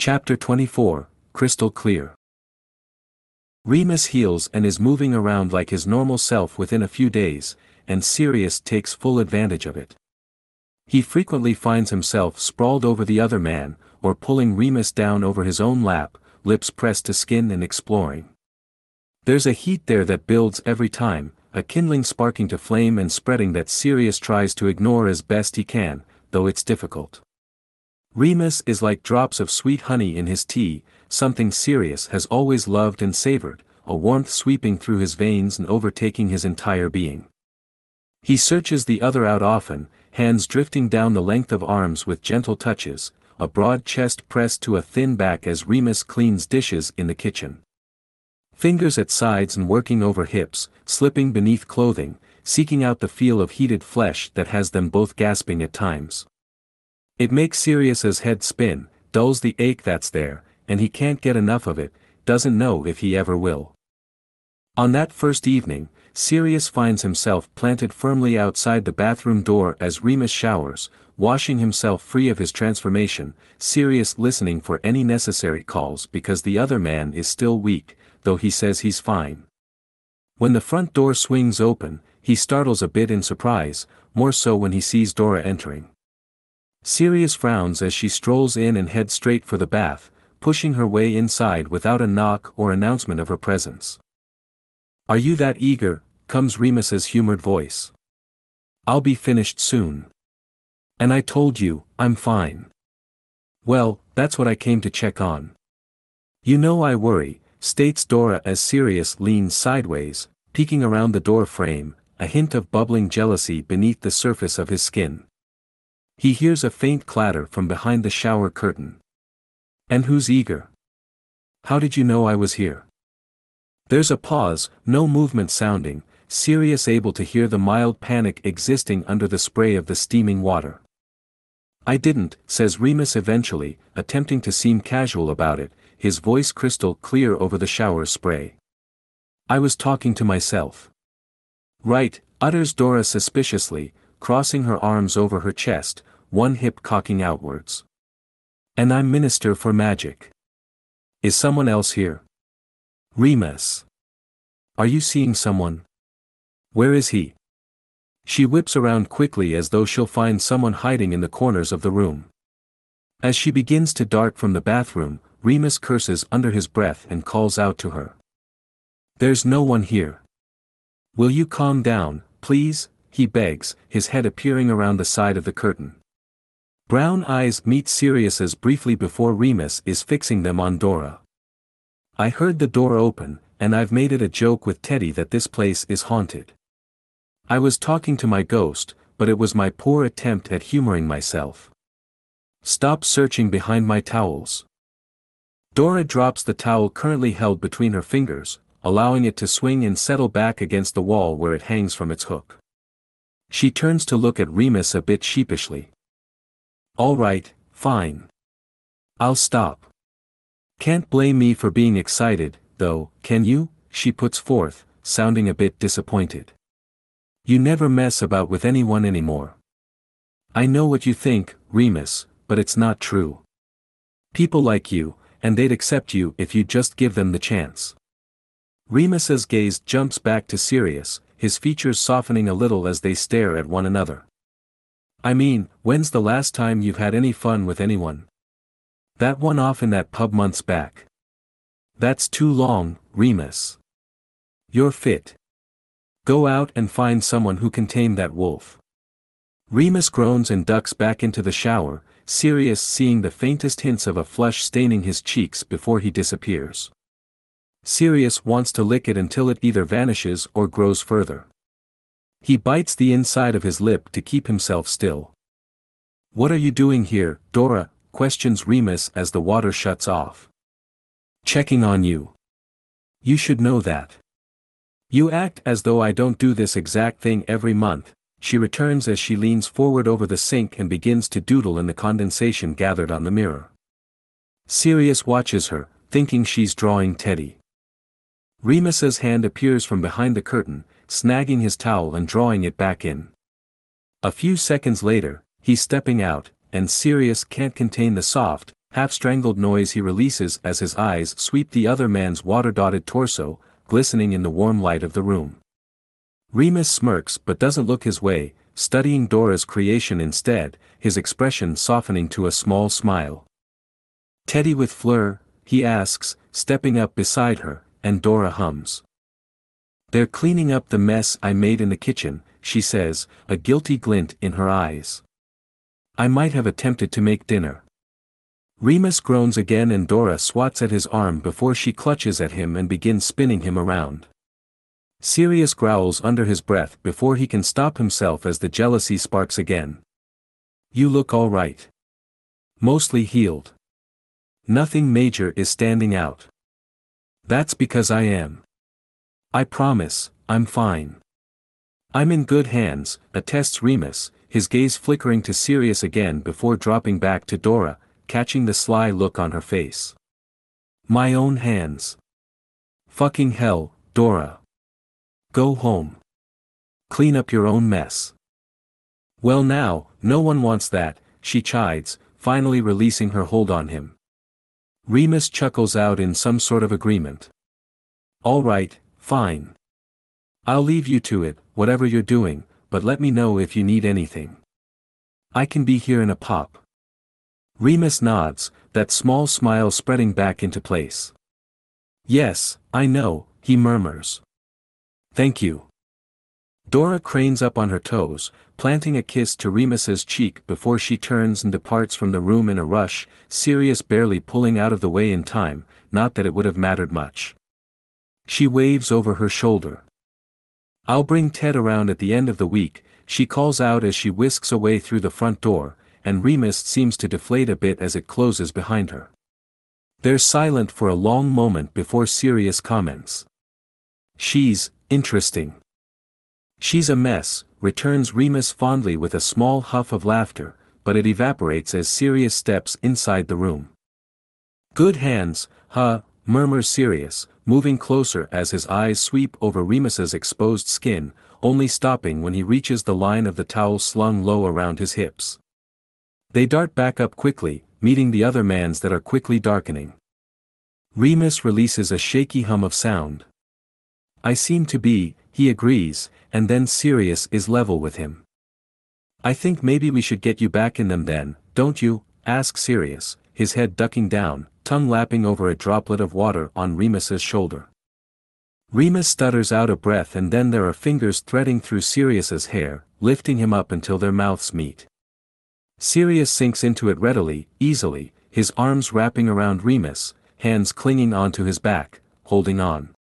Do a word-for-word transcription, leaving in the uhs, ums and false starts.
Chapter twenty-four, Crystal Clear. Remus heals and is moving around like his normal self within a few days, and Sirius takes full advantage of it. He frequently finds himself sprawled over the other man, or pulling Remus down over his own lap, lips pressed to skin and exploring. There's a heat there that builds every time, a kindling sparking to flame and spreading that Sirius tries to ignore as best he can, though it's difficult. Remus is like drops of sweet honey in his tea, something Sirius has always loved and savored, a warmth sweeping through his veins and overtaking his entire being. He searches the other out often, hands drifting down the length of arms with gentle touches, a broad chest pressed to a thin back as Remus cleans dishes in the kitchen. Fingers at sides and working over hips, slipping beneath clothing, seeking out the feel of heated flesh that has them both gasping at times. It makes Sirius's head spin, dulls the ache that's there, and he can't get enough of it, doesn't know if he ever will. On that first evening, Sirius finds himself planted firmly outside the bathroom door as Remus showers, washing himself free of his transformation, Sirius listening for any necessary calls because the other man is still weak, though he says he's fine. When the front door swings open, he startles a bit in surprise, more so when he sees Dora entering. Sirius frowns as she strolls in and heads straight for the bath, pushing her way inside without a knock or announcement of her presence. "Are you that eager?" comes Remus's humored voice. "I'll be finished soon. And I told you, I'm fine." "Well, that's what I came to check on. You know I worry," states Dora as Sirius leans sideways, peeking around the door frame, a hint of bubbling jealousy beneath the surface of his skin. He hears a faint clatter from behind the shower curtain. "And who's eager? How did you know I was here?" There's a pause, no movement sounding, Sirius able to hear the mild panic existing under the spray of the steaming water. "I didn't," says Remus eventually, attempting to seem casual about it, his voice crystal clear over the shower spray. "I was talking to myself." "Right," utters Dora suspiciously, crossing her arms over her chest, one hip cocking outwards. "And I'm Minister for Magic. Is someone else here?" "Remus. Are you seeing someone? Where is he?" She whips around quickly as though she'll find someone hiding in the corners of the room. As she begins to dart from the bathroom, Remus curses under his breath and calls out to her. "There's no one here. Will you calm down, please?" he begs, his head appearing around the side of the curtain. Brown eyes meet Sirius's briefly before Remus is fixing them on Dora. "I heard the door open, and I've made it a joke with Teddy that this place is haunted. I was talking to my ghost, but it was my poor attempt at humoring myself. Stop searching behind my towels." Dora drops the towel currently held between her fingers, allowing it to swing and settle back against the wall where it hangs from its hook. She turns to look at Remus a bit sheepishly. "All right, fine. I'll stop. Can't blame me for being excited, though, can you?" she puts forth, sounding a bit disappointed. "You never mess about with anyone anymore. I know what you think, Remus, but it's not true. People like you, and they'd accept you if you just give them the chance." Remus's gaze jumps back to Sirius, his features softening a little as they stare at one another. "I mean, when's the last time you've had any fun with anyone? That one off in that pub months back. That's too long, Remus. You're fit. Go out and find someone who can tame that wolf." Remus groans and ducks back into the shower, Sirius seeing the faintest hints of a flush staining his cheeks before he disappears. Sirius wants to lick it until it either vanishes or grows further. He bites the inside of his lip to keep himself still. "What are you doing here, Dora?" questions Remus as the water shuts off. "Checking on you. You should know that. You act as though I don't do this exact thing every month," she returns as she leans forward over the sink and begins to doodle in the condensation gathered on the mirror. Sirius watches her, thinking she's drawing Teddy. Remus's hand appears from behind the curtain, snagging his towel and drawing it back in. A few seconds later, he's stepping out, and Sirius can't contain the soft, half-strangled noise he releases as his eyes sweep the other man's water-dotted torso, glistening in the warm light of the room. Remus smirks but doesn't look his way, studying Dora's creation instead, his expression softening to a small smile. "Teddy with Fleur?" he asks, stepping up beside her, and Dora hums. "They're cleaning up the mess I made in the kitchen," she says, a guilty glint in her eyes. "I might have attempted to make dinner." Remus groans again and Dora swats at his arm before she clutches at him and begins spinning him around. Sirius growls under his breath before he can stop himself as the jealousy sparks again. "You look all right. Mostly healed. Nothing major is standing out." "That's because I am. I promise, I'm fine. I'm in good hands," attests Remus, his gaze flickering to Sirius again before dropping back to Dora, catching the sly look on her face. "My own hands. Fucking hell, Dora. Go home. Clean up your own mess." "Well now, no one wants that," she chides, finally releasing her hold on him. Remus chuckles out in some sort of agreement. "All right, fine. I'll leave you to it, whatever you're doing, but let me know if you need anything. I can be here in a pop." Remus nods, that small smile spreading back into place. "Yes, I know," he murmurs. "Thank you." Dora cranes up on her toes, planting a kiss to Remus's cheek before she turns and departs from the room in a rush, Sirius barely pulling out of the way in time, not that it would have mattered much. She waves over her shoulder. "I'll bring Ted around at the end of the week," she calls out as she whisks away through the front door, and Remus seems to deflate a bit as it closes behind her. They're silent for a long moment before Sirius comments. "She's interesting." "She's a mess," returns Remus fondly with a small huff of laughter, but it evaporates as Sirius steps inside the room. "Good hands, huh," murmurs Sirius, moving closer as his eyes sweep over Remus's exposed skin, only stopping when he reaches the line of the towel slung low around his hips. They dart back up quickly, meeting the other man's that are quickly darkening. Remus releases a shaky hum of sound. "I seem to be," he agrees, and then Sirius is level with him. "I think maybe we should get you back in them then, don't you?" asks Sirius, his head ducking down, tongue lapping over a droplet of water on Remus's shoulder. Remus stutters out a breath and then there are fingers threading through Sirius's hair, lifting him up until their mouths meet. Sirius sinks into it readily, easily, his arms wrapping around Remus, hands clinging onto his back, holding on.